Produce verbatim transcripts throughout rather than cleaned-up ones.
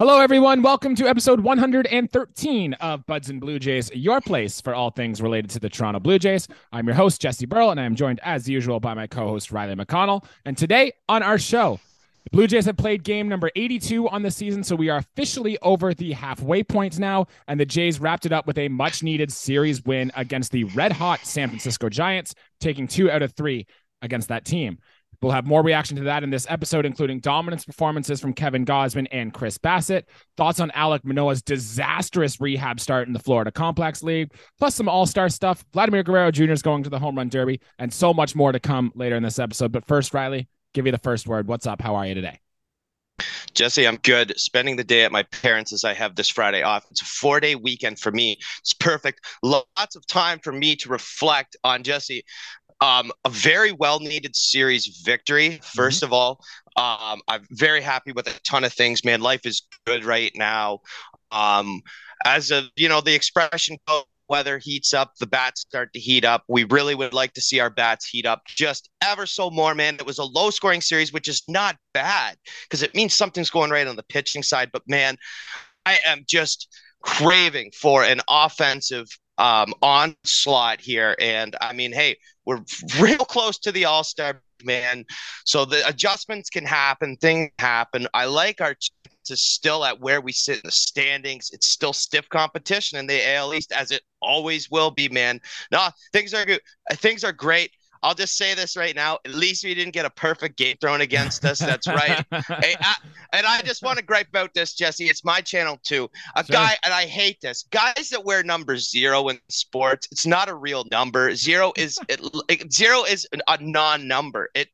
Hello, everyone. Welcome to episode one hundred thirteen of Buds and Blue Jays, your place for all things related to the Toronto Blue Jays. I'm your host, Jesse Burrell, and I am joined, as usual, by my co-host, Riley McConnell. And today on our show, the Blue Jays have played game number eighty-two on the season, so we are officially over the halfway point now, and the Jays wrapped it up with a much-needed series win against the red-hot San Francisco Giants, taking two out of three against that team. We'll have more reaction to that in this episode, including dominance performances from Kevin Gausman and Chris Bassitt, thoughts on Alec Manoah's disastrous rehab start in the Florida Complex League, plus some all-star stuff, Vladimir Guerrero Junior is going to the Home Run Derby, and so much more to come later in this episode. But first, Riley, give you the first word. What's up? How are you today? Jesse, I'm good. Spending the day at my parents' as I have this Friday off. It's a four-day weekend for me. It's perfect. Lots of time for me to reflect on, Jesse, Um, a very well-needed series victory, first mm-hmm. of all. Um, I'm very happy with a ton of things, man. Life is good right now. Um, as of, you know, the expression goes, weather heats up, the bats start to heat up. We really would like to see our bats heat up just ever so more, man. It was a low-scoring series, which is not bad because it means something's going right on the pitching side. But, man, I am just craving for an offensive Um, onslaught here. And I mean, hey, we're real close to the all-star, man. So the adjustments can happen, things happen. I like our chances still at where we sit in the standings. It's still stiff competition in the A L East, as it always will be, man. No, things are good. Things are great. I'll just say this right now. At least we didn't get a perfect game thrown against us. That's right. Hey, I, and I just want to gripe about this, Jesse. It's my channel too. A sure. guy, and I hate this, guys that wear number zero in sports. It's not a real number. Zero is it, it, zero is a non-number. It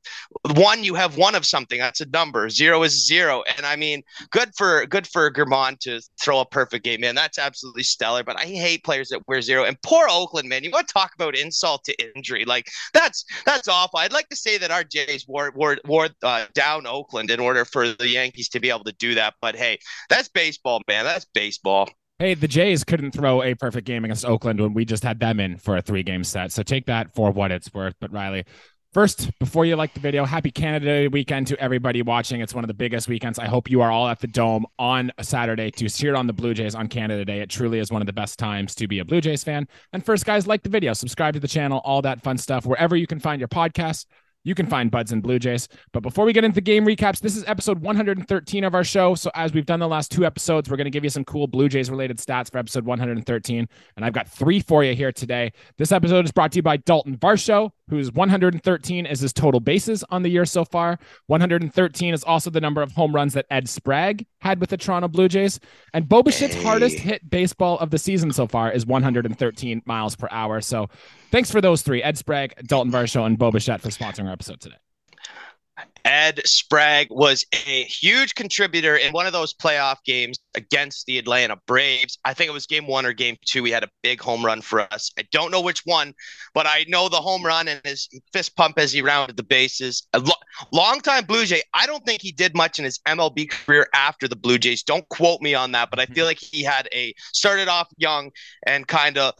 one, you have one of something. That's a number. Zero is zero. And I mean, good for good for Guermont to throw a perfect game in. That's absolutely stellar. But I hate players that wear zero. And poor Oakland, man. You want to talk about insult to injury? Like that's. That's awful. I'd like to say that our Jays wore wore, wore uh, down Oakland in order for the Yankees to be able to do that. But hey, that's baseball, man. That's baseball. Hey, the Jays couldn't throw a perfect game against Oakland when we just had them in for a three-game set. So take that for what it's worth. But Riley, first, before you like the video, happy Canada Day weekend to everybody watching. It's one of the biggest weekends. I hope you are all at the Dome on a Saturday to cheer on the Blue Jays on Canada Day. It truly is one of the best times to be a Blue Jays fan. And first, guys, like the video, subscribe to the channel, all that fun stuff. Wherever you can find your podcast, you can find Buds and Blue Jays. But before we get into the game recaps, this is episode one hundred thirteen of our show. So as we've done the last two episodes, we're going to give you some cool Blue Jays-related stats for episode one hundred thirteen. And I've got three for you here today. This episode is brought to you by Dalton Varsho, whose one hundred thirteen is his total bases on the year so far. one hundred thirteen is also the number of home runs that Ed Sprague had with the Toronto Blue Jays. And Bo Bichette's hey. hardest hit baseball of the season so far is one hundred thirteen miles per hour. So thanks for those three, Ed Sprague, Dalton Varsho, and Bo Bichette for sponsoring our episode today. Ed Sprague was a huge contributor in one of those playoff games against the Atlanta Braves. I think it was game one or game two. He had a big home run for us. I don't know which one, but I know the home run and his fist pump as he rounded the bases. A lo- long-time Blue Jay. I don't think he did much in his M L B career after the Blue Jays. Don't quote me on that, but I feel like he had a started off young and kind of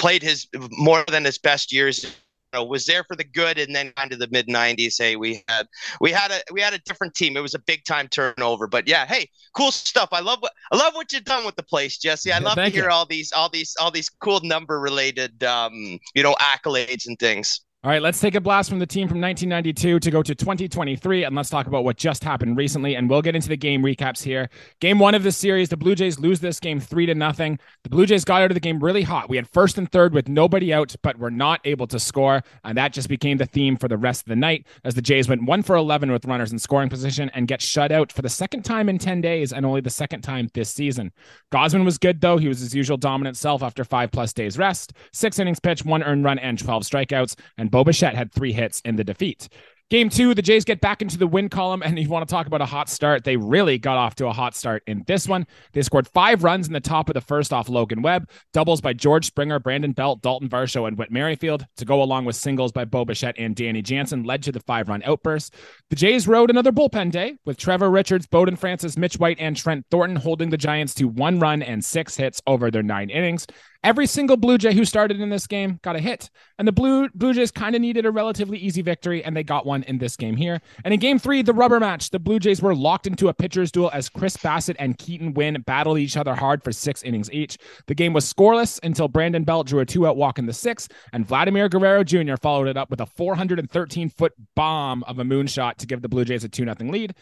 played his more than his best years. Was there for the good, and then kind of the mid nineties. Hey, we had we had a we had a different team. It was a big time turnover, but yeah, hey, cool stuff. I love what I love what you've done with the place, Jesse. I love to hear you. all these all these all these cool number related um, you know accolades and things. All right, let's take a blast from the team from nineteen ninety-two to go to twenty twenty-three, and let's talk about what just happened recently, and we'll get into the game recaps here. Game one of this series, the Blue Jays lose this game three to nothing. The Blue Jays got out of the game really hot. We had first and third with nobody out, but were not able to score, and that just became the theme for the rest of the night as the Jays went one for eleven with runners in scoring position and get shut out for the second time in ten days and only the second time this season. Gausman was good, though. He was his usual dominant self after five-plus days rest, six innings pitched, one earned run, and twelve strikeouts, and Bo Bichette had three hits in the defeat. Game two, the Jays get back into the win column, and you want to talk about a hot start. They really got off to a hot start in this one. They scored five runs in the top of the first off Logan Webb, doubles by George Springer, Brandon Belt, Dalton Varsho, and Whit Merrifield, to go along with singles by Bo Bichette and Danny Jansen, led to the five-run outburst. The Jays rode another bullpen day, with Trevor Richards, Bowden Francis, Mitch White, and Trent Thornton holding the Giants to one run and six hits over their nine innings. Every single Blue Jay who started in this game got a hit, and the Blue Blue Jays kind of needed a relatively easy victory, and they got one in this game here. And in game three, the rubber match, the Blue Jays were locked into a pitcher's duel as Chris Bassitt and Keaton Wynn battled each other hard for six innings each. The game was scoreless until Brandon Belt drew a two-out walk in the sixth, and Vladimir Guerrero Junior followed it up with a four hundred thirteen foot bomb of a moonshot to give the Blue Jays a two nothing lead.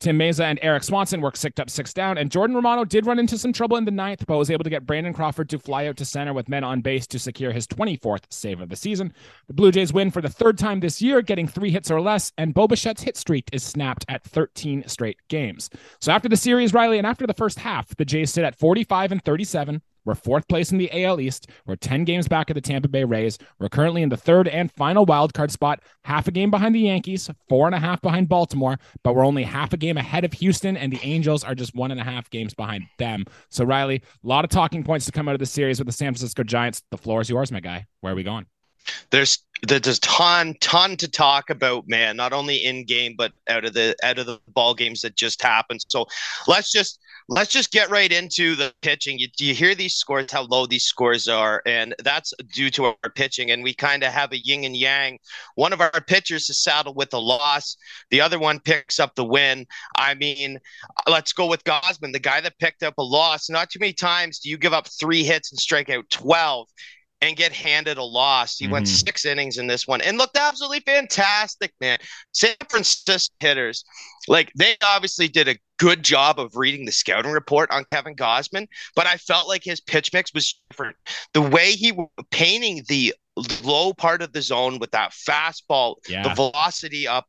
Tim Mayza and Eric Swanson worked six up, six down, and Jordan Romano did run into some trouble in the ninth, but was able to get Brandon Crawford to fly out to center with men on base to secure his twenty-fourth save of the season. The Blue Jays win for the third time this year, getting three hits or less, and Bo Bichette's hit streak is snapped at thirteen straight games. So after the series, Riley, and after the first half, the Jays sit at forty-five and thirty-seven. We're fourth place in the A L East. We're ten games back of the Tampa Bay Rays. We're currently in the third and final wildcard spot, half a game behind the Yankees, four and a half behind Baltimore, but we're only half a game ahead of Houston, and the Angels are just one and a half games behind them. So, Riley, a lot of talking points to come out of the series with the San Francisco Giants. The floor is yours, my guy. Where are we going? There's there's a ton ton to talk about, man, not only in game but out of the out of the ball games that just happened. So let's just let's just get right into the pitching. You, you hear these scores, how low these scores are, and that's due to our pitching. And we kind of have a yin and yang. One of our pitchers is saddled with a loss. The other one picks up the win. I mean, let's go with Gausman, the guy that picked up a loss. Not too many times do you give up three hits and strike out twelve and get handed a loss. He mm-hmm. went six innings in this one and looked absolutely fantastic, man. San Francisco hitters, like, they obviously did a good job of reading the scouting report on Kevin Gausman, but I felt like his pitch mix was different. The way he was painting the low part of the zone with that fastball, yeah. the velocity up,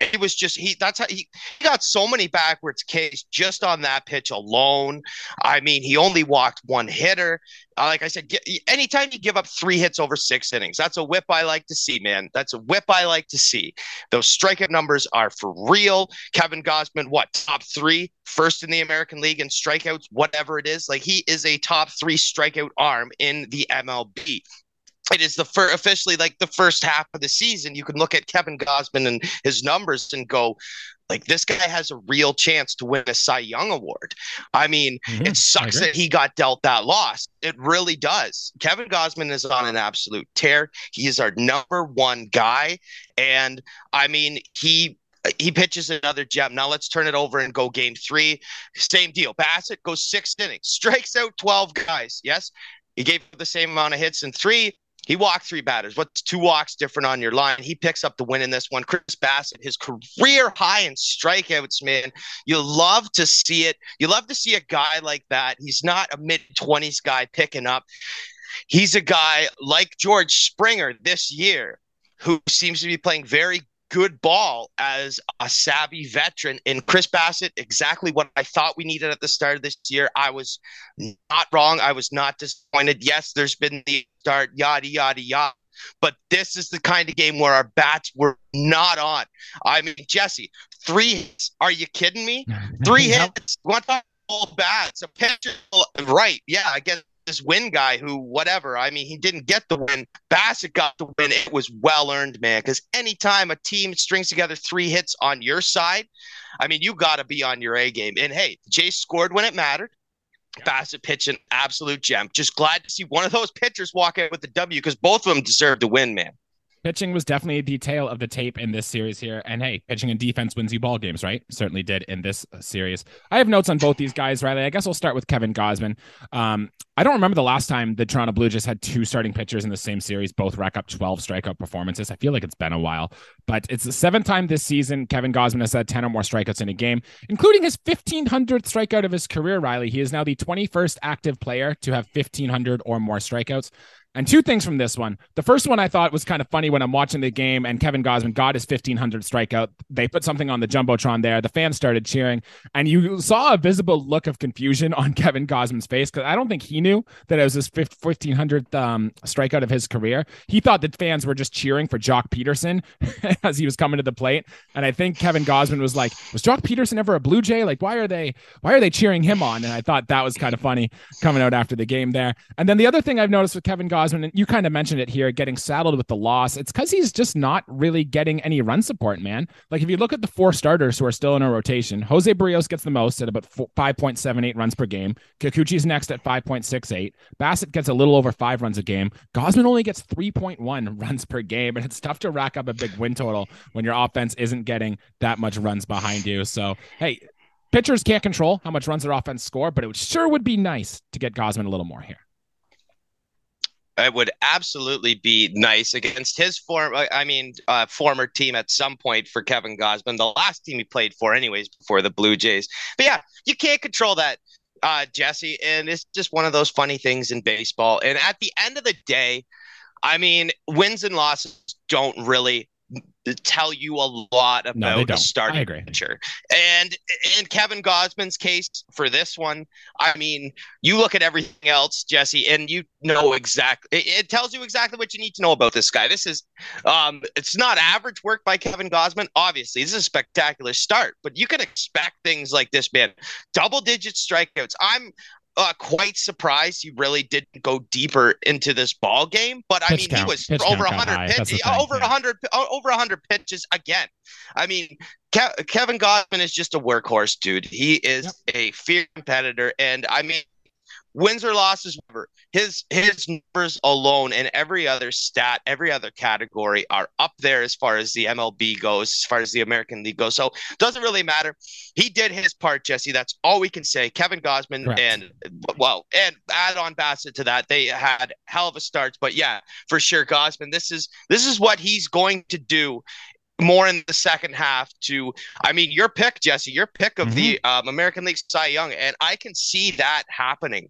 it was just, he, that's how he, he got so many backwards Ks just on that pitch alone. I mean, he only walked one hitter. Uh, like I said, get, anytime you give up three hits over six innings, that's a whip I like to see, man. That's a whip I like to see. Those strikeout numbers are for real. Kevin Gausman, what, top three, first in the American League in strikeouts, whatever it is. Like, he is a top three strikeout arm in the M L B. It is the fir- officially like the first half of the season. You can look at Kevin Gausman and his numbers and go, like, this guy has a real chance to win a Cy Young Award. I mean, mm-hmm. it sucks that he got dealt that loss. It really does. Kevin Gausman is on an absolute tear. He is our number one guy. And I mean, he, he pitches another gem. Now let's turn it over and go game three. Same deal. Bassitt goes six innings, strikes out twelve guys. Yes. He gave the same amount of hits in three. He walked three batters. What's two walks different on your line? He picks up the win in this one. Chris Bassitt, his career high in strikeouts, man. You love to see it. You love to see a guy like that. He's not a mid-twenties guy picking up. He's a guy like George Springer this year who seems to be playing very good ball as a savvy veteran. And Chris Bassitt, exactly what I thought we needed at the start of this year. I was not wrong. I was not disappointed. Yes, there's been the start, yada, yada, yada. But this is the kind of game where our bats were not on. I mean, Jesse, three hits. Are you kidding me? Three hits. What the whole bats? A pitcher, right. Yeah, I guess. This win guy who, whatever, I mean, he didn't get the win. Bassitt got the win. It was well-earned, man, because anytime a team strings together three hits on your side, I mean, you got to be on your A game. And, hey, Jay scored when it mattered. Yeah. Bassitt pitched an absolute gem. Just glad to see one of those pitchers walk out with the W because both of them deserved to win, man. Pitching was definitely a detail of the tape in this series here. And hey, pitching and defense wins you ball games, right? Certainly did in this series. I have notes on both these guys, Riley. I guess I'll start with Kevin Gausman. Um, I don't remember the last time the Toronto Blue Jays had two starting pitchers in the same series, both rack up twelve strikeout performances. I feel like it's been a while, but it's the seventh time this season Kevin Gausman has had ten or more strikeouts in a game, including his fifteen hundredth strikeout of his career, Riley. He is now the twenty-first active player to have fifteen hundred or more strikeouts. And two things from this one. The first one I thought was kind of funny when I'm watching the game and Kevin Gausman got his fifteen hundred strikeout. They put something on the Jumbotron there. The fans started cheering and you saw a visible look of confusion on Kevin Gausman's face because I don't think he knew that it was his fifteen hundredth um, strikeout of his career. He thought that fans were just cheering for Jock Peterson as he was coming to the plate. And I think Kevin Gausman was like, was Jock Peterson ever a Blue Jay? Like, why are they, why are they cheering him on? And I thought that was kind of funny coming out after the game there. And then the other thing I've noticed with Kevin Gausman Gausman, and you kind of mentioned it here, getting saddled with the loss, it's because he's just not really getting any run support, man. Like if you look at the four starters who are still in a rotation, Jose Barrios gets the most at about five point seven eight runs per game. Kikuchi's next at five point six eight. Bassitt gets a little over five runs a game. Gausman only gets three point one runs per game, and it's tough to rack up a big win total when your offense isn't getting that much runs behind you. So, hey, pitchers can't control how much runs their offense score, but it sure would be nice to get Gausman a little more here. It would absolutely be nice against his form. I mean, uh, former team at some point for Kevin Gausman, the last team he played for anyways, before the Blue Jays. But yeah, you can't control that, uh, Jesse. And it's just one of those funny things in baseball. And at the end of the day, I mean, wins and losses don't really tell you a lot about the no, starting pitcher. And in Kevin Gausman's case for this one, I mean, you look at everything else, Jesse, and you know exactly, it, it tells you exactly what you need to know about this guy. This is, um, it's not average work by Kevin Gausman. Obviously, this is a spectacular start, but you can expect things like this, man. Double digit strikeouts. I'm, Uh, quite surprised he really didn't go deeper into this ball game, but I pitch mean count. He was pitch over one hundred pitches, over yeah. one hundred, over one hundred pitches again. I mean, Ke- Kevin Gausman is just a workhorse, dude. He is yep. a fierce competitor, and I mean, wins or losses, his his numbers alone and every other stat, every other category are up there as far as the M L B goes, as far as the American League goes. So it doesn't really matter. He did his part, Jesse. That's all we can say. Kevin Gausman Correct. and, well, and add on Bassitt to that. They had hell of a start. But, yeah, for sure, Gausman, this is this is what he's going to do more in the second half to, I mean, your pick, Jesse, your pick of mm-hmm. the um, American League Cy Young, and I can see that happening.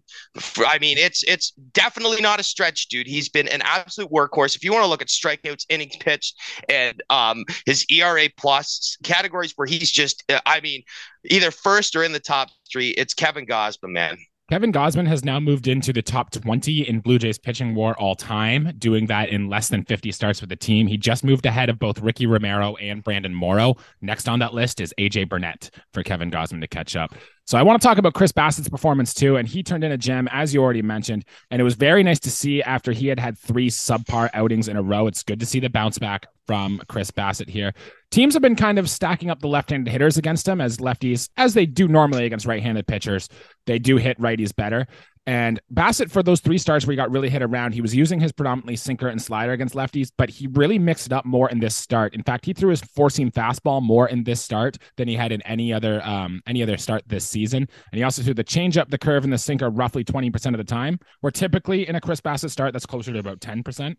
I mean, it's it's definitely not a stretch, dude. He's been an absolute workhorse. If you want to look at strikeouts, innings pitched, and um, his E R A plus categories where he's just, uh, I mean, either first or in the top three, it's Kevin Gausman, man. Kevin Gausman has now moved into the top twenty in Blue Jays pitching war all time, doing that in less than fifty starts with the team. He just moved ahead of both Ricky Romero and Brandon Morrow. Next on that list is A J Burnett for Kevin Gausman to catch up. So I want to talk about Chris Bassitt's performance too, and he turned in a gem, as you already mentioned, and it was very nice to see after he had had three subpar outings in a row. It's good to see the bounce back from Chris Bassitt here. Teams have been kind of stacking up the left-handed hitters against him as lefties, as they do normally against right-handed pitchers. They do hit righties better. And Bassitt, for those three starts where he got really hit around, he was using his predominantly sinker and slider against lefties, but he really mixed it up more in this start. In fact, he threw his four-seam fastball more in this start than he had in any other um, any other start this season. And he also threw the changeup, the curve, and the sinker roughly twenty percent of the time, where typically in a Chris Bassitt start, that's closer to about ten percent.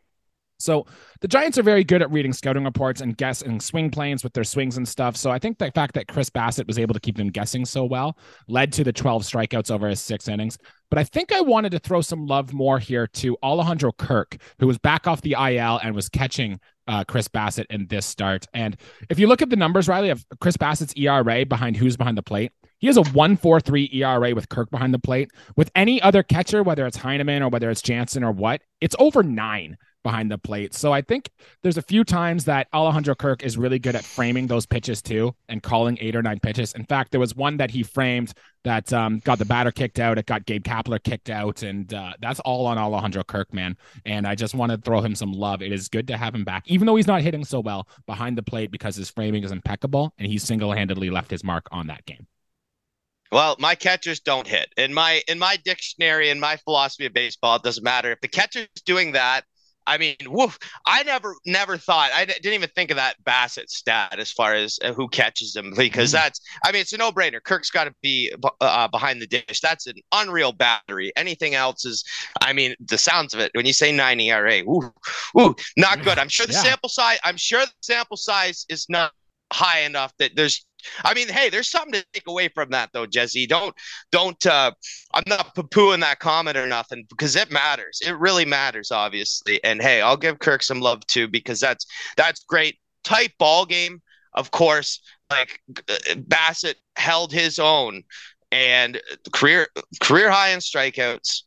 So the Giants are very good at reading scouting reports and guessing swing planes with their swings and stuff. So I think the fact that Chris Bassitt was able to keep them guessing so well led to the twelve strikeouts over his six innings. But I think I wanted to throw some love more here to Alejandro Kirk, who was back off the I L and was catching Uh, Chris Bassitt in this start. And if you look at the numbers, Riley, of Chris Bassitt's E R A behind who's behind the plate, he has a one point four three E R A with Kirk behind the plate. With any other catcher, whether it's Heineman or whether it's Jansen or what, it's over nine behind the plate. So I think there's a few times that Alejandro Kirk is really good at framing those pitches too and calling eight or nine pitches. In fact, there was one that he framed that um, got the batter kicked out. It got Gabe Kapler kicked out. And uh, that's all on Alejandro Kirk, man. And I just want to throw him some love. It is good to have him back, even though he's not hitting so well behind the plate, because his framing is impeccable and he single-handedly left his mark on that game. Well, my catchers don't hit. In my, in my dictionary, in my philosophy of baseball, it doesn't matter. If the catcher's doing that, I mean, woof, I never, never thought, I d- didn't even think of that Bassitt stat as far as uh, who catches him, because that's, I mean, it's a no brainer. Kirk's got to be uh, behind the dish. That's an unreal battery. Anything else is, I mean, the sounds of it, when you say nine E R A, ooh, ooh, not good. I'm sure the yeah. sample size, I'm sure the sample size is not high enough that there's, I mean, hey, there's something to take away from that, though, Jesse. Don't, don't, uh, I'm not poo-pooing that comment or nothing, because it matters. It really matters, obviously. And hey, I'll give Kirk some love too, because that's, that's great. Tight ball game, of course. Like Bassitt held his own, and career, career high in strikeouts.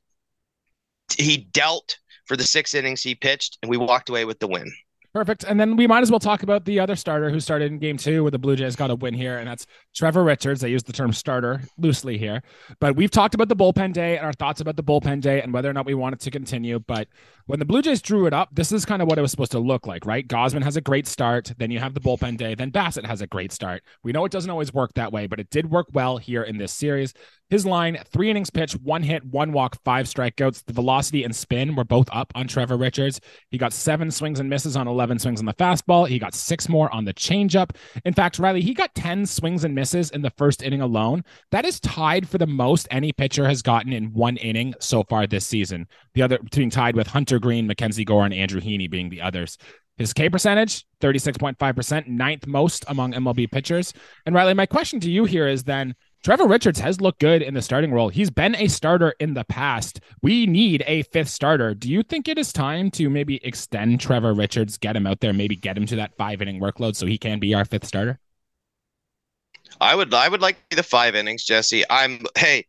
He dealt for the six innings he pitched, and we walked away with the win. Perfect. And then we might as well talk about the other starter who started in game two, where the Blue Jays got a win here, and that's Trevor Richards. They use the term starter loosely here, but we've talked about the bullpen day and our thoughts about the bullpen day and whether or not we want it to continue. But when the Blue Jays drew it up, this is kind of what it was supposed to look like, right? Gausman has a great start. Then you have the bullpen day. Then Bassitt has a great start. We know it doesn't always work that way, but it did work well here in this series. His line, three innings pitch, one hit, one walk, five strikeouts. The velocity and spin were both up on Trevor Richards. He got seven swings and misses on eleven swings on the fastball. He got six more on the changeup. In fact, Riley, he got ten swings and misses in the first inning alone. That is tied for the most any pitcher has gotten in one inning so far this season. The other being tied with Hunter Green, Mackenzie Gore, and Andrew Heaney being the others. His K percentage, thirty-six point five percent, ninth most among M L B pitchers. And Riley, my question to you here is then, Trevor Richards has looked good in the starting role. He's been a starter in the past. We need a fifth starter. Do you think it is time to maybe extend Trevor Richards, get him out there, maybe get him to that five-inning workload so he can be our fifth starter? I would I would like the five innings, Jesse. I'm hey,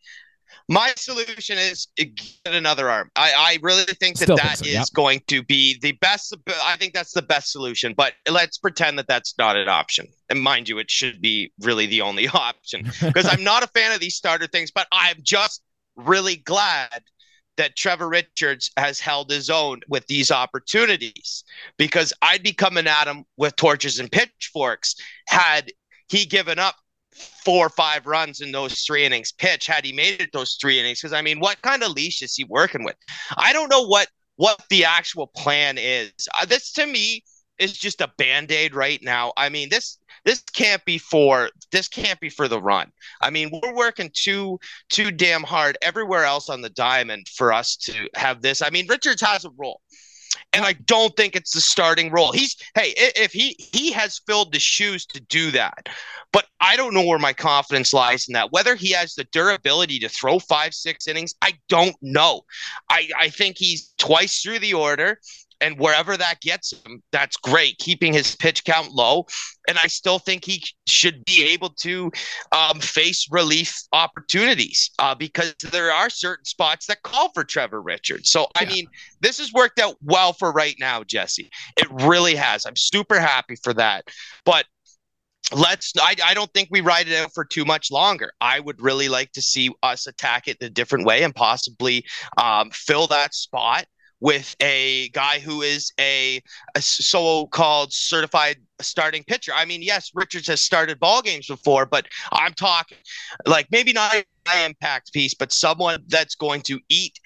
my solution is get another arm. I, I really think that Still that think so, is yep. going to be the best. I think that's the best solution, but let's pretend that that's not an option. And mind you, it should be really the only option, because I'm not a fan of these starter things, but I'm just really glad that Trevor Richards has held his own with these opportunities, because I'd become an Adam with torches and pitchforks had he given up four or five runs in those three innings pitch, had he made it those three innings. Because, I mean, what kind of leash is he working with? I don't know what what the actual plan is. Uh, this, to me, is just a Band-Aid right now. I mean, this this can't be for this can't be for the run. I mean, we're working too, too damn hard everywhere else on the diamond for us to have this. I mean, Richards has a role, and I don't think it's the starting role. He's hey, if he he has filled the shoes to do that, but I don't know where my confidence lies in that. Whether he has the durability to throw five, six innings, I don't know. I, I think he's twice through the order, and wherever that gets him, that's great. Keeping his pitch count low, and I still think he should be able to um, face relief opportunities uh, because there are certain spots that call for Trevor Richards. So, I yeah. mean, this has worked out well for right now, Jesse. It really has. I'm super happy for that. But let's I, I don't think we ride it out for too much longer. I would really like to see us attack it a different way and possibly um, fill that spot with a guy who is a, a so-called certified starting pitcher. I mean, yes, Richards has started ball games before, but I'm talking like maybe not an impact piece, but someone that's going to eat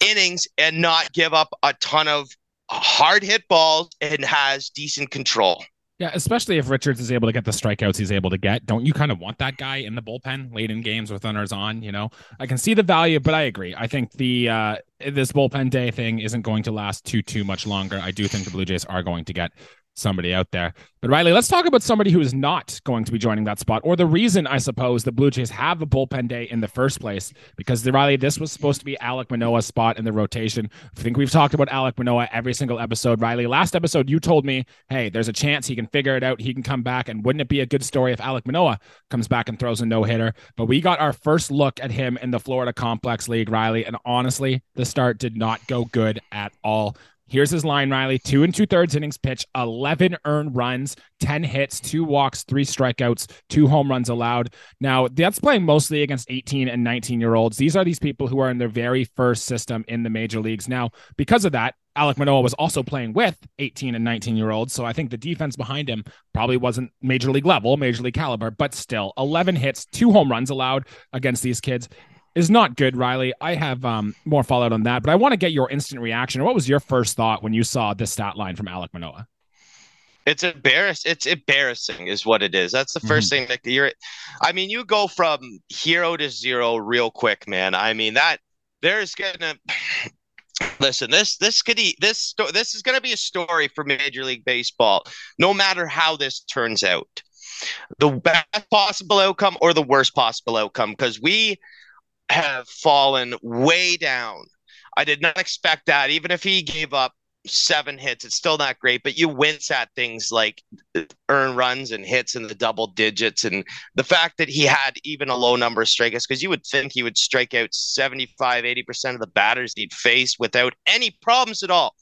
innings and not give up a ton of hard hit balls and has decent control. Yeah, especially if Richards is able to get the strikeouts he's able to get. Don't you kind of want that guy in the bullpen late in games with runners on? You know, I can see the value, but I agree. I think the uh, this bullpen day thing isn't going to last too, too much longer. I do think the Blue Jays are going to get somebody out there. But Riley, let's talk about somebody who is not going to be joining that spot, or the reason, I suppose, the Blue Jays have a bullpen day in the first place, because the Riley, this was supposed to be Alec Manoah's spot in the rotation. I think we've talked about Alec Manoah every single episode. Riley, last episode, you told me, hey, there's a chance he can figure it out. He can come back. And wouldn't it be a good story if Alec Manoah comes back and throws a no hitter? But we got our first look at him in the Florida Complex League, Riley. And honestly, the start did not go good at all. Here's his line, Riley. Two and two-thirds innings pitch, eleven earned runs, ten hits, two walks, three strikeouts, two home runs allowed. Now, that's playing mostly against eighteen- and nineteen-year-olds. These are these people who are in their very first system in the major leagues. Now, because of that, Alec Manoah was also playing with eighteen- and nineteen-year-olds, so I think the defense behind him probably wasn't major league level, major league caliber, but still, eleven hits, two home runs allowed against these kids is not good, Riley. I have um, more fallout on that, but I want to get your instant reaction. What was your first thought when you saw this stat line from Alec Manoah? It's embarrassing. It's embarrassing is what it is. That's the first mm-hmm. thing that you're, I mean, you go from hero to zero real quick, man. I mean, that there's going to listen, this, this could be, this, this is going to be a story for Major League Baseball, no matter how this turns out, the best possible outcome or the worst possible outcome. Cause we, have fallen way down. I did not expect that. Even if he gave up seven hits, it's still not great, but you wince at things like earned runs and hits in the double digits. And the fact that he had even a low number of strikeouts, because you would think he would strike out seventy-five, eighty percent of the batters he'd face without any problems at all.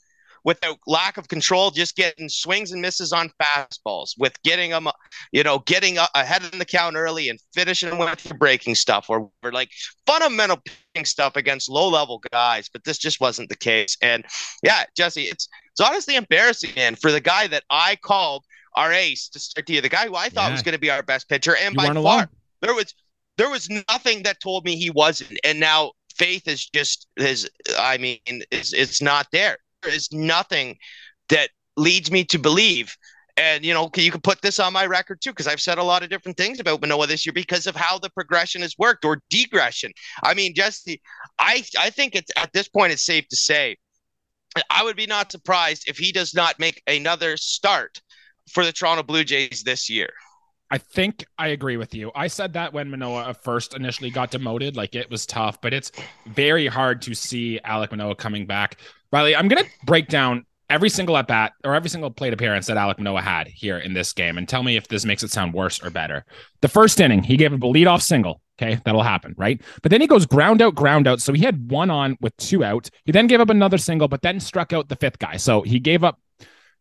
with the lack of control, just getting swings and misses on fastballs, with getting them, you know, getting ahead in the count early and finishing with the breaking stuff, or, or like fundamental stuff against low-level guys. But this just wasn't the case. And yeah, Jesse, it's it's honestly embarrassing, man, for the guy that I called our ace to start the year, the guy who I thought yeah. was going to be our best pitcher, and you by far alone. there was there was nothing that told me he wasn't. And now faith is just his. I mean, it's it's not there. There is nothing that leads me to believe. And, you know, you can put this on my record, too, because I've said a lot of different things about Manoah this year because of how the progression has worked, or degression. I mean, Jesse, I, I think it's, at this point it's safe to say I would be not surprised if he does not make another start for the Toronto Blue Jays this year. I think I agree with you. I said that when Manoah first initially got demoted, like it was tough, but it's very hard to see Alec Manoah coming back. Riley, I'm going to break down every single at-bat or every single plate appearance that Alec Manoah had here in this game, and tell me if this makes it sound worse or better. The first inning, he gave a leadoff single. Okay, that'll happen, right? But then he goes ground out, ground out. So he had one on with two out. He then gave up another single, but then struck out the fifth guy. So he gave up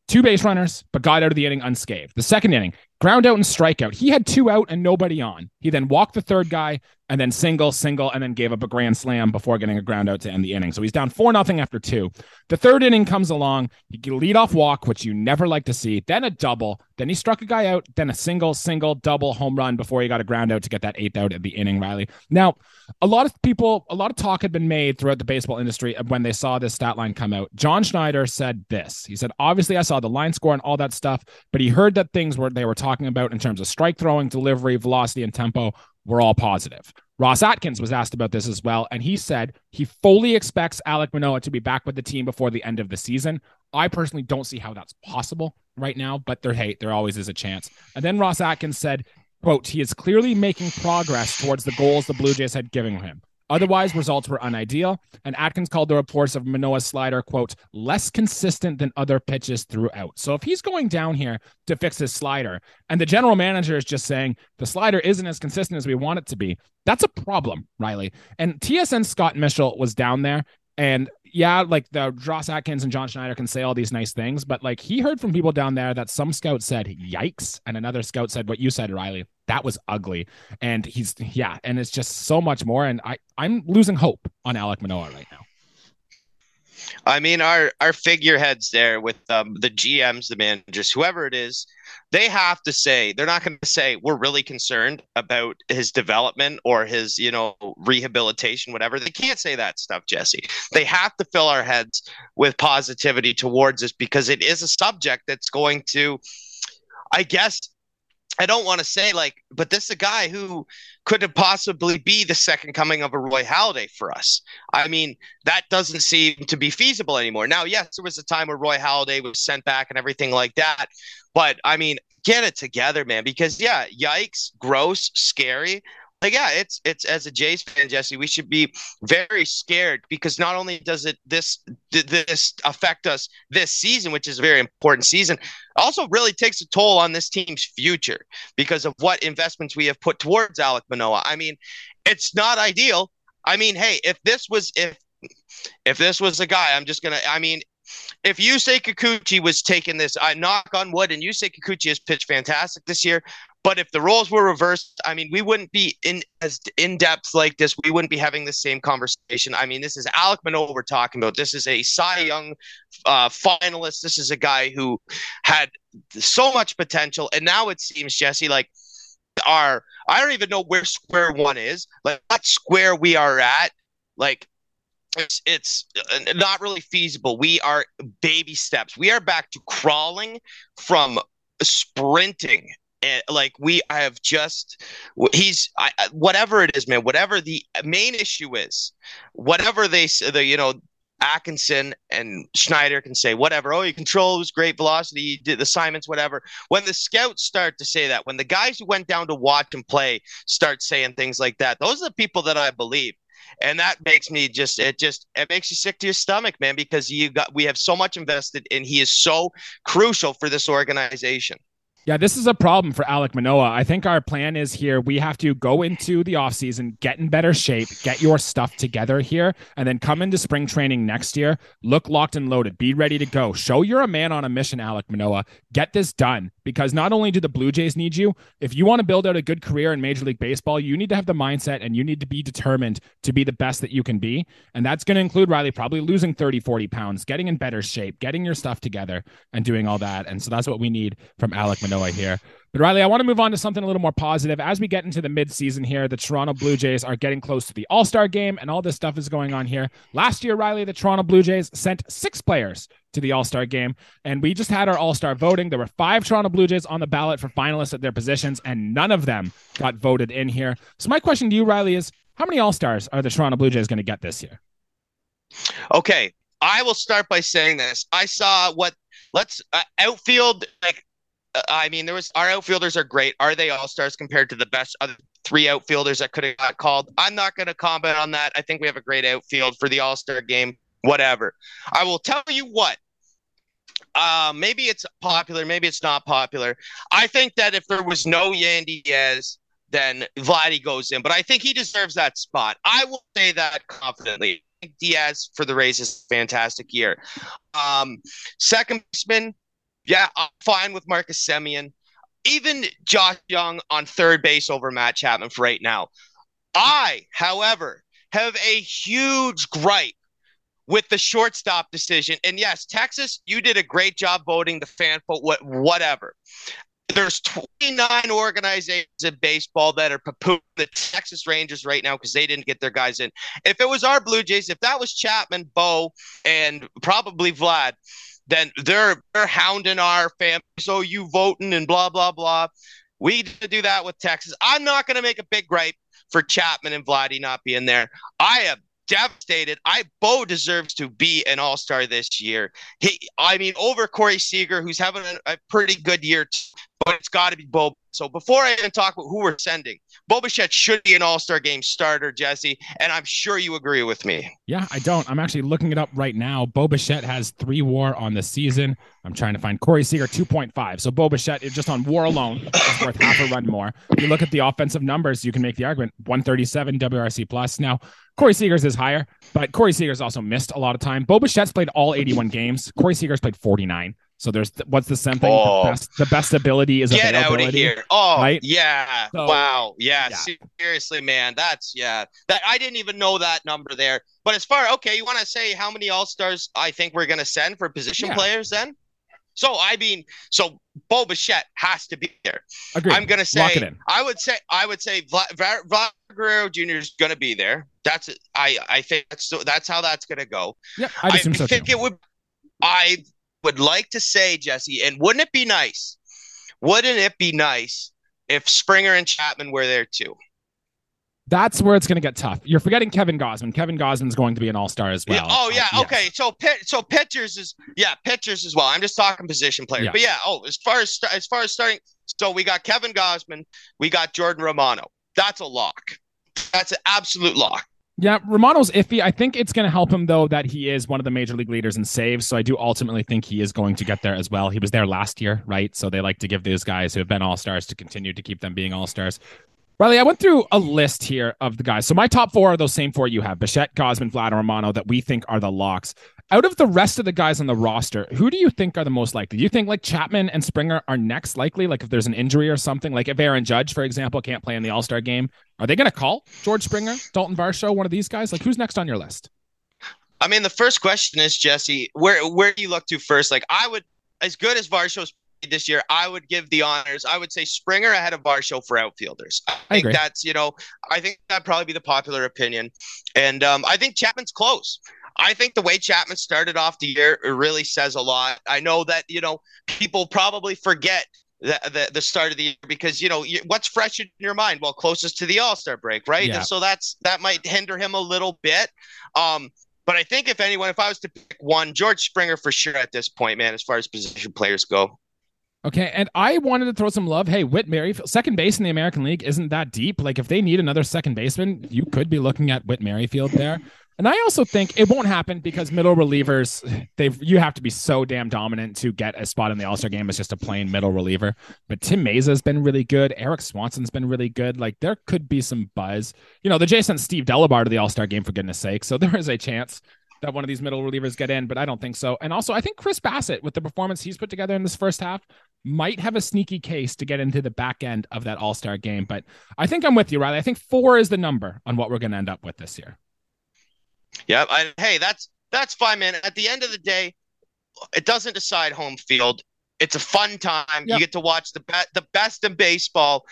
two base runners, but got out of the inning unscathed. The second inning, ground out and strikeout. He had two out and nobody on. He then walked the third guy and then single, single, and then gave up a grand slam before getting a ground out to end the inning. So he's down four nothing after two. The third inning comes along. He can lead off walk, which you never like to see. Then a double. Then he struck a guy out. Then a single, single, double, home run before he got a ground out to get that eighth out of the inning, Riley. Now, a lot of people, a lot of talk had been made throughout the baseball industry when they saw this stat line come out. John Schneider said this. He said, obviously, I saw the line score and all that stuff, but he heard that things were they were talking about in terms of strike throwing, delivery, velocity, and tempo were all positive. Ross Atkins was asked about this as well, and he said he fully expects Alec Manoah to be back with the team before the end of the season. I personally don't see how that's possible right now, but there, hey, there always is a chance. And then Ross Atkins said, quote, he is clearly making progress towards the goals the Blue Jays had given him. Otherwise, results were unideal, and Atkins called the reports of Manoah's slider, quote, less consistent than other pitches throughout. So if he's going down here to fix his slider, and the general manager is just saying the slider isn't as consistent as we want it to be, that's a problem, Riley. And T S N Scott Mitchell was down there, and yeah, like the Ross Atkins and John Schneider can say all these nice things, but like he heard from people down there that some scout said, yikes, and another scout said what you said, Riley. That was ugly. And he's, yeah, and it's just so much more. And I, I'm losing hope on Alec Manoah right now. I mean, our, our figureheads there with um, the G Ms, the managers, whoever it is, they have to say, they're not going to say, we're really concerned about his development or his, you know, rehabilitation, whatever. They can't say that stuff, Jesse. They have to fill our heads with positivity towards us, because it is a subject that's going to, I guess, I don't want to say like, but this is a guy who could have possibly be the second coming of a Roy Halladay for us. I mean, that doesn't seem to be feasible anymore. Now, yes, there was a time where Roy Halladay was sent back and everything like that. But I mean, get it together, man, because yeah, yikes, gross, scary. Like, yeah, it's, it's as a Jays fan, Jesse, we should be very scared, because not only does it this this affect us this season, which is a very important season, also really takes a toll on this team's future because of what investments we have put towards Alec Manoah. I mean, it's not ideal. I mean, hey, if this was if if this was a guy, I'm just going to I mean, if Yusei Kikuchi was taking this, I knock on wood, and Yusei Kikuchi has pitched fantastic this year. But if the roles were reversed, I mean, we wouldn't be in as in-depth like this. We wouldn't be having the same conversation. I mean, this is Alec Manoah we're talking about. This is a Cy Young uh, finalist. This is a guy who had so much potential. And now it seems, Jesse, like our – I don't even know where square one is. Like, what square we are at, like – It's, it's not really feasible. We are baby steps. We are back to crawling from sprinting. And like we I have just he's I, whatever it is, man, whatever the main issue is, whatever they the, you know, Atkinson and Schneider can say whatever. Oh, your control was great, velocity, did assignments, whatever. When the scouts start to say that, when the guys who went down to watch and play start saying things like that, those are the people that I believe. And that makes me just, it just, it makes you sick to your stomach, man, because you got, we have so much invested in, he is so crucial for this organization. Yeah, this is a problem for Alec Manoah. I think our plan is here. We have to go into the offseason, get in better shape, get your stuff together here, and then come into spring training next year. Look locked and loaded. Be ready to go. Show you're a man on a mission, Alec Manoah. Get this done, because not only do the Blue Jays need you, if you want to build out a good career in Major League Baseball, you need to have the mindset and you need to be determined to be the best that you can be. And that's going to include, Riley, probably losing thirty, forty pounds, getting in better shape, getting your stuff together and doing all that. And so that's what we need from Alec Manoah here. But Riley, I want to move on to something a little more positive. As we get into the midseason here, the Toronto Blue Jays are getting close to the All-Star game and all this stuff is going on here. Last year, Riley, the Toronto Blue Jays sent six players to the All-Star game, and we just had our All-Star voting. There were five Toronto Blue Jays on the ballot for finalists at their positions, and none of them got voted in here. So my question to you, Riley, is how many All-Stars are the Toronto Blue Jays going to get this year? Okay, I will start by saying this. I saw what let's uh, outfield, like, I mean, there was our outfielders are great. Are they all-stars compared to the best other three outfielders that could have got called? I'm not going to comment on that. I think we have a great outfield for the all-star game, whatever. I will tell you what, uh, maybe it's popular, maybe it's not popular. I think that if there was no Yandy Diaz, then Vladdy goes in, but I think he deserves that spot. I will say that confidently. I think Diaz for the Rays is a fantastic year. Um, second baseman, yeah, I'm fine with Marcus Semien. Even Josh Young on third base over Matt Chapman for right now. I, however, have a huge gripe with the shortstop decision. And yes, Texas, you did a great job voting the fan vote, what, whatever. There's twenty-nine organizations in baseball that are poo-pooing the Texas Rangers right now because they didn't get their guys in. If it was our Blue Jays, if that was Chapman, Bo, and probably Vlad, then they're they're hounding our family, so you voting and blah, blah, blah. We do that with Texas. I'm not going to make a big gripe for Chapman and Vladdy not being there. I am devastated. I Bo deserves to be an all-star this year. He, I mean, over Corey Seager, who's having a, a pretty good year, but it's got to be Bo. So before I even talk about who we're sending, Bo Bichette should be an all-star game starter, Jesse, and I'm sure you agree with me. Yeah, I don't. I'm actually looking it up right now. Bo Bichette has three war on the season. I'm trying to find Corey Seager, two point five. So Bo Bichette is just on war alone. It's worth half a run more. If you look at the offensive numbers, you can make the argument. one thirty-seven W R C plus. Now, Corey Seager's is higher, but Corey Seager's also missed a lot of time. Bo Bichette's played all eighty-one games. Corey Seager's played forty-nine. So there's th- what's the same thing? Oh, the, best, the best ability is get availability. Get out of here! Oh, right? yeah! So, wow! Yeah, yeah, seriously, man, that's yeah. That I didn't even know that number there. But as far okay, you want to say how many All Stars I think we're gonna send for position yeah. players then? So I mean, so Bo Bichette has to be there. Agreed. I'm gonna say. Lock it in. I would say I would say Vladimir Vla- Guerrero Junior is gonna be there. That's it. I I think that's that's how that's gonna go. Yeah, I, I assume so think too. It would. I. would like to say, Jesse, and wouldn't it be nice? Wouldn't it be nice if Springer and Chapman were there too? That's where it's going to get tough. You're forgetting Kevin Gausman. Kevin Gausman's going to be an all-star as well. Yeah. Oh, yeah. Uh, okay. Yeah. So so pitchers is – yeah, pitchers as well. I'm just talking position players. Yeah. But, yeah, oh, as far as as far as starting – so we got Kevin Gausman. We got Jordan Romano. That's a lock. That's an absolute lock. Yeah, Romano's iffy. I think it's going to help him, though, that he is one of the major league leaders in saves. So I do ultimately think he is going to get there as well. He was there last year, right? So they like to give those guys who have been all-stars to continue to keep them being all-stars. Riley, I went through a list here of the guys. So my top four are those same four you have. Bichette, Gausman, Vlad, and Romano that we think are the locks. Out of the rest of the guys on the roster, who do you think are the most likely? Do you think like Chapman and Springer are next likely? Like if there's an injury or something, like if Aaron Judge, for example, can't play in the All-Star game, are they going to call George Springer, Dalton Varsho, one of these guys? Like who's next on your list? I mean, the first question is, Jesse, where where do you look to first? Like I would, as good as Varsho's this year, I would give the honors. I would say Springer ahead of Varsho for outfielders. I, I think agree. That's, you know, I think that'd probably be the popular opinion. And um, I think Chapman's close. I think the way Chapman started off the year really says a lot. I know that, you know, people probably forget the, the, the start of the year because, you know, you, what's fresh in your mind? Well, closest to the All-Star break, right? Yeah. And so that's that might hinder him a little bit. Um, but I think if anyone, if I was to pick one, George Springer for sure at this point, man, as far as position players go. Okay, and I wanted to throw some love. Hey, Whit Merrifield, second base in the American League isn't that deep. Like, if they need another second baseman, you could be looking at Whit Merrifield there. And I also think it won't happen because middle relievers, they've you have to be so damn dominant to get a spot in the All-Star game as just a plain middle reliever. But Tim Mayza has been really good. Eric Swanson's been really good. Like, there could be some buzz. You know, the Jays sent Steve Delabar to the All-Star game, for goodness sake. So there is a chance that one of these middle relievers get in, but I don't think so. And also, I think Chris Bassitt, with the performance he's put together in this first half, might have a sneaky case to get into the back end of that All-Star game. But I think I'm with you, Riley. I think four is the number on what we're going to end up with this year. Yeah. I, hey, that's, that's fine, man. At the end of the day, it doesn't decide home field. It's a fun time. Yep. You get to watch the be- the best in baseball,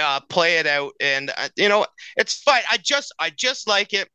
uh, play it out. And uh, you know, it's fine. I just, I just like it.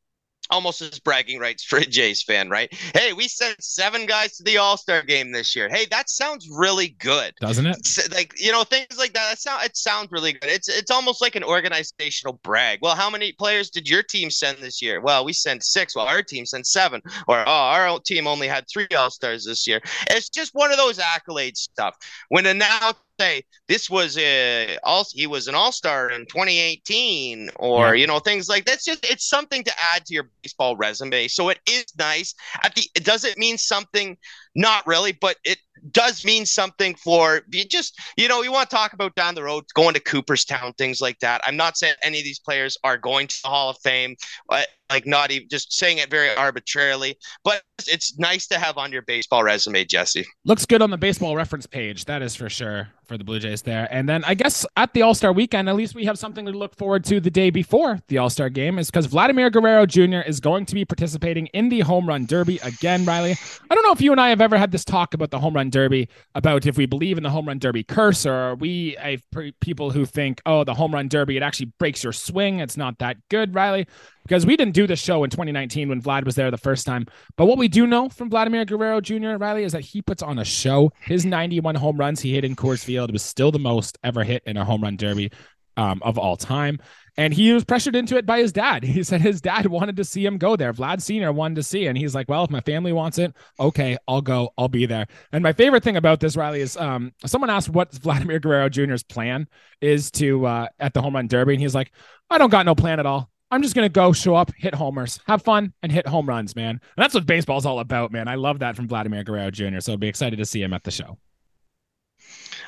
Almost as bragging rights for a Jays fan, right? Hey, we sent seven guys to the All-Star game this year. Hey, that sounds really good, doesn't it? It's like, you know, things like that. That sound, it sounds really good. It's it's almost like an organizational brag. Well, how many players did your team send this year? Well, we sent six. Well, our team sent seven. Or oh, our team only had three All-Stars this year. It's just one of those accolade stuff. When announced, say this was a all he was an all-star in twenty eighteen or yeah. you know, things like that's just it's something to add to your baseball resume. So it is nice at the it doesn't mean something, not really, but it does mean something for you. Just, you know, you want to talk about down the road going to Cooperstown, things like that. I'm not saying any of these players are going to the Hall of Fame, but like not even just saying it very arbitrarily, but it's nice to have on your baseball resume, Jesse. Looks good on the baseball reference page. That is for sure for the Blue Jays there. And then I guess at the All-Star weekend, at least we have something to look forward to the day before the All-Star game is because Vladimir Guerrero Junior is going to be participating in the Home Run Derby again, Riley. I don't know if you and I have ever had this talk about the Home Run Derby, about if we believe in the Home Run Derby curse, or are we a, people who think, oh, the Home Run Derby, it actually breaks your swing. It's not that good, Riley. Because we didn't do this show in twenty nineteen when Vlad was there the first time. But what we do know from Vladimir Guerrero Junior, Riley, is that he puts on a show. His ninety-one home runs he hit in Coors Field was still the most ever hit in a home run derby um, of all time. And he was pressured into it by his dad. He said his dad wanted to see him go there. Vlad Senior wanted to see. And he's like, well, if my family wants it, okay, I'll go. I'll be there. And my favorite thing about this, Riley, is um, someone asked what Vladimir Guerrero Junior's plan is to uh, at the home run derby. And he's like, I don't got no plan at all. I'm just going to go show up, hit homers, have fun, and hit home runs, man. And that's what baseball's all about, man. I love that from Vladimir Guerrero Junior So I'll be excited to see him at the show.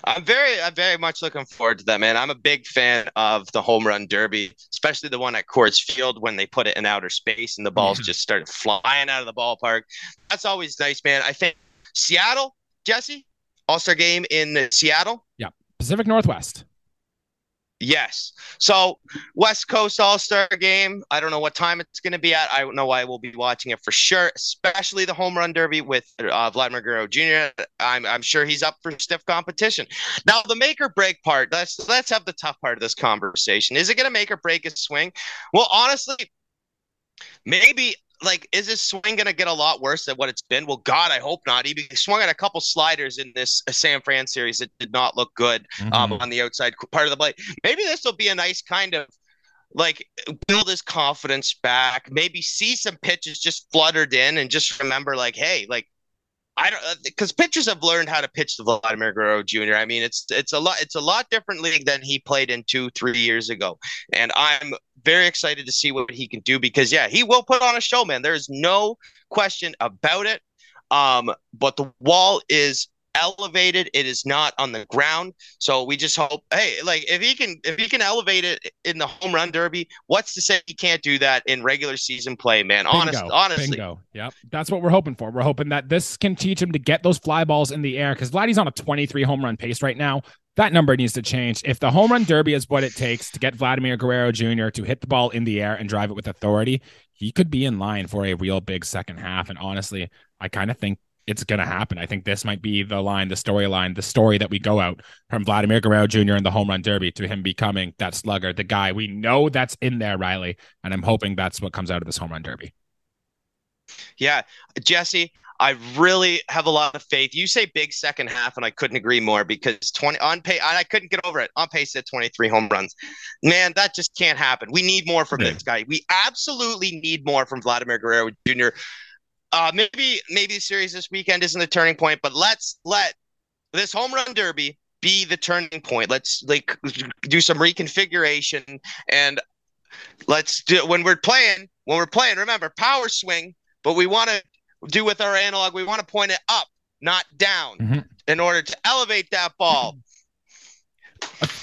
I'm very, I'm very much looking forward to that, man. I'm a big fan of the home run derby, especially the one at Coors Field when they put it in outer space and the balls yeah. just started flying out of the ballpark. That's always nice, man. I think Seattle, Jesse, All-Star game in Seattle. Yeah, Pacific Northwest. Yes. So West Coast All-Star game. I don't know what time it's going to be at. I don't know. I will be watching it for sure, especially the home run derby with uh, Vladimir Guerrero Junior I'm I'm sure he's up for stiff competition. Now, the make or break part, let's, let's have the tough part of this conversation. Is it going to make or break his swing? Well, honestly, maybe. Like, is his swing going to get a lot worse than what it's been? Well, God, I hope not. He swung at a couple sliders in this San Fran series that did not look good mm-hmm. um, on the outside part of the plate. Maybe this will be a nice kind of, like, build his confidence back. Maybe see some pitches just fluttered in and just remember, like, hey, like, I don't because pitchers have learned how to pitch to Vladimir Guerrero Junior I mean, it's it's a lot it's a lot different league than he played in two, three years ago. And I'm very excited to see what he can do because, yeah, he will put on a show, man. There is no question about it. Um, but the wall is elevated. It is not on the ground. So we just hope, hey, like if he can if he can elevate it in the home run derby, what's to say he can't do that in regular season play, man? Honest, Bingo. honestly. Bingo. Yep. That's what we're hoping for. We're hoping that this can teach him to get those fly balls in the air because Vladdy's on a twenty-three home run pace right now. That number needs to change. If the home run derby is what it takes to get Vladimir Guerrero Junior to hit the ball in the air and drive it with authority, he could be in line for a real big second half. And honestly, I kind of think it's going to happen. I think this might be the line, the storyline, the story that we go out from Vladimir Guerrero Junior in the home run derby to him becoming that slugger, the guy we know that's in there, Riley. And I'm hoping that's what comes out of this home run derby. Yeah. Jesse, I really have a lot of faith. You say big second half, and I couldn't agree more because twenty on pace, I couldn't get over it. On pace at twenty-three home runs, man, that just can't happen. We need more from yeah. this guy. We absolutely need more from Vladimir Guerrero Junior Uh, maybe maybe the series this weekend isn't the turning point, but let's let this home run derby be the turning point. Let's like do some reconfiguration, and let's do when we're playing. When we're playing, remember power swing, but we want to do with our analog. We want to point it up, not down, mm-hmm. in order to elevate that ball.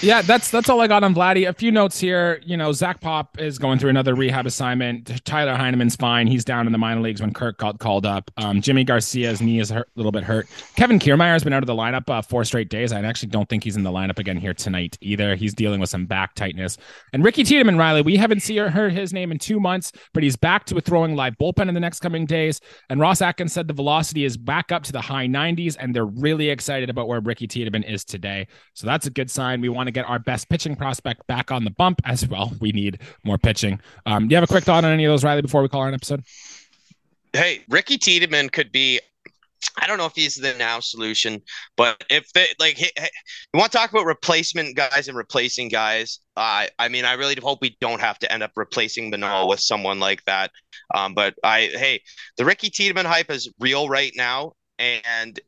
Yeah, that's that's all I got on Vladdy. A few notes here. You know, Zach Pop is going through another rehab assignment. Tyler Heineman's fine. He's down in the minor leagues when Kirk got called up. Um, Jimmy Garcia's knee is hurt, a little bit hurt. Kevin Kiermaier's been out of the lineup uh, four straight days. I actually don't think he's in the lineup again here tonight either. He's dealing with some back tightness. And Ricky Tiedemann, Riley, we haven't seen or heard his name in two months, but he's back to a throwing live bullpen in the next coming days. And Ross Atkins said the velocity is back up to the high nineties, and they're really excited about where Ricky Tiedemann is today. So that's a good sign. We want to get our best pitching prospect back on the bump as well. We need more pitching. Um, do you have a quick thought on any of those, Riley, before we call our episode? Hey, Ricky Tiedemann could be, I don't know if he's the now solution, but if they like, hey, hey, you want to talk about replacement guys and replacing guys. Uh, I mean, I really hope we don't have to end up replacing Manoah with someone like that. Um, but I, Hey, the Ricky Tiedemann hype is real right now. And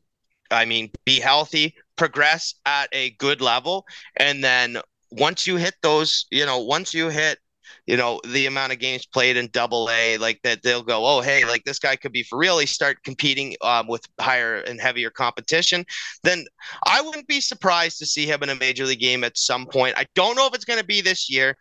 I mean, be healthy, progress at a good level, and then once you hit those, you know, once you hit, you know, the amount of games played in Double A, like that, they'll go, oh, hey, like this guy could be for real. He start competing um, with higher and heavier competition. Then I wouldn't be surprised to see him in a major league game at some point. I don't know if it's going to be this year.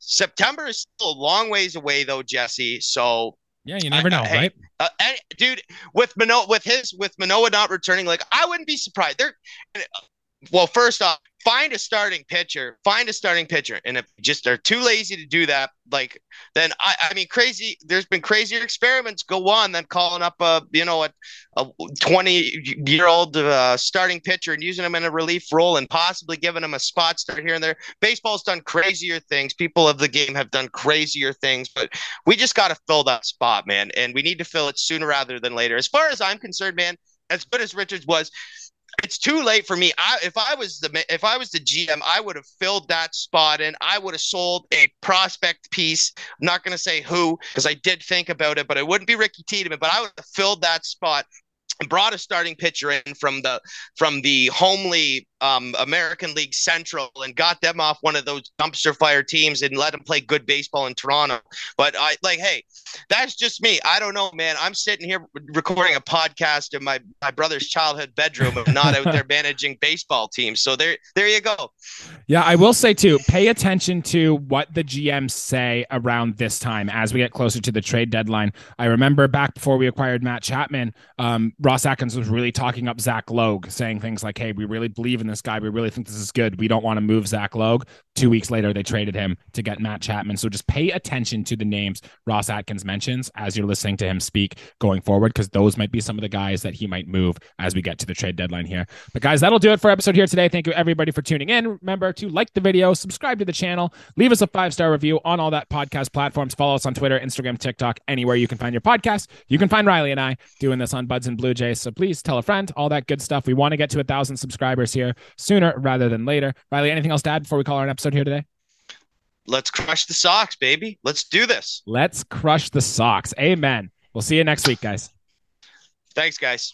September is still a long ways away, though, Jesse. So. Yeah, you never know, I, I, right? Uh, I, dude, with Manoah, with his, with Manoah not returning, like I wouldn't be surprised. There, well, first off, find a starting pitcher, find a starting pitcher, and if just they're too lazy to do that, like then I, I mean, crazy. There's been crazier experiments go on than calling up a, you know, a, a twenty year old uh, starting pitcher and using him in a relief role and possibly giving him a spot start here and there. Baseball's done crazier things. People of the game have done crazier things, but we just got to fill that spot, man, and we need to fill it sooner rather than later. As far as I'm concerned, man, as good as Richards was, it's too late for me. I, if I was the if I was the G M, I would have filled that spot in. I would have sold a prospect piece. I'm not going to say who because I did think about it, but it wouldn't be Ricky Tiedemann. But I would have filled that spot and brought a starting pitcher in from the from the homely um, American League Central and got them off one of those dumpster fire teams and let them play good baseball in Toronto. But I like, hey, that's just me. I don't know, man. I'm sitting here recording a podcast in my, my brother's childhood bedroom of not out there managing baseball teams. So there, there you go. Yeah, I will say too, pay attention to what the G Ms say around this time as we get closer to the trade deadline. I remember back before we acquired Matt Chapman, um, Ross Atkins was really talking up Zach Logue, saying things like, hey, we really believe in this guy. We really think this is good. We don't want to move Zach Logue. Two weeks later, they traded him to get Matt Chapman. So just pay attention to the names Ross Atkins mentions as you're listening to him speak going forward, because those might be some of the guys that he might move as we get to the trade deadline here. But guys, that'll do it for episode here today. Thank you everybody for tuning in. Remember to like the video, subscribe to the channel, leave us a five-star review on all that podcast platforms. Follow us on Twitter, Instagram, TikTok, anywhere you can find your podcast. You can find Riley and I doing this on Buds and Blue Jays. So please tell a friend, all that good stuff. We want to get to a thousand subscribers here sooner rather than later. Riley, anything else to add before we call our episode here today? Let's crush the Sox, baby. Let's do this. Let's crush the Sox. Amen. We'll see you next week, guys. Thanks, guys.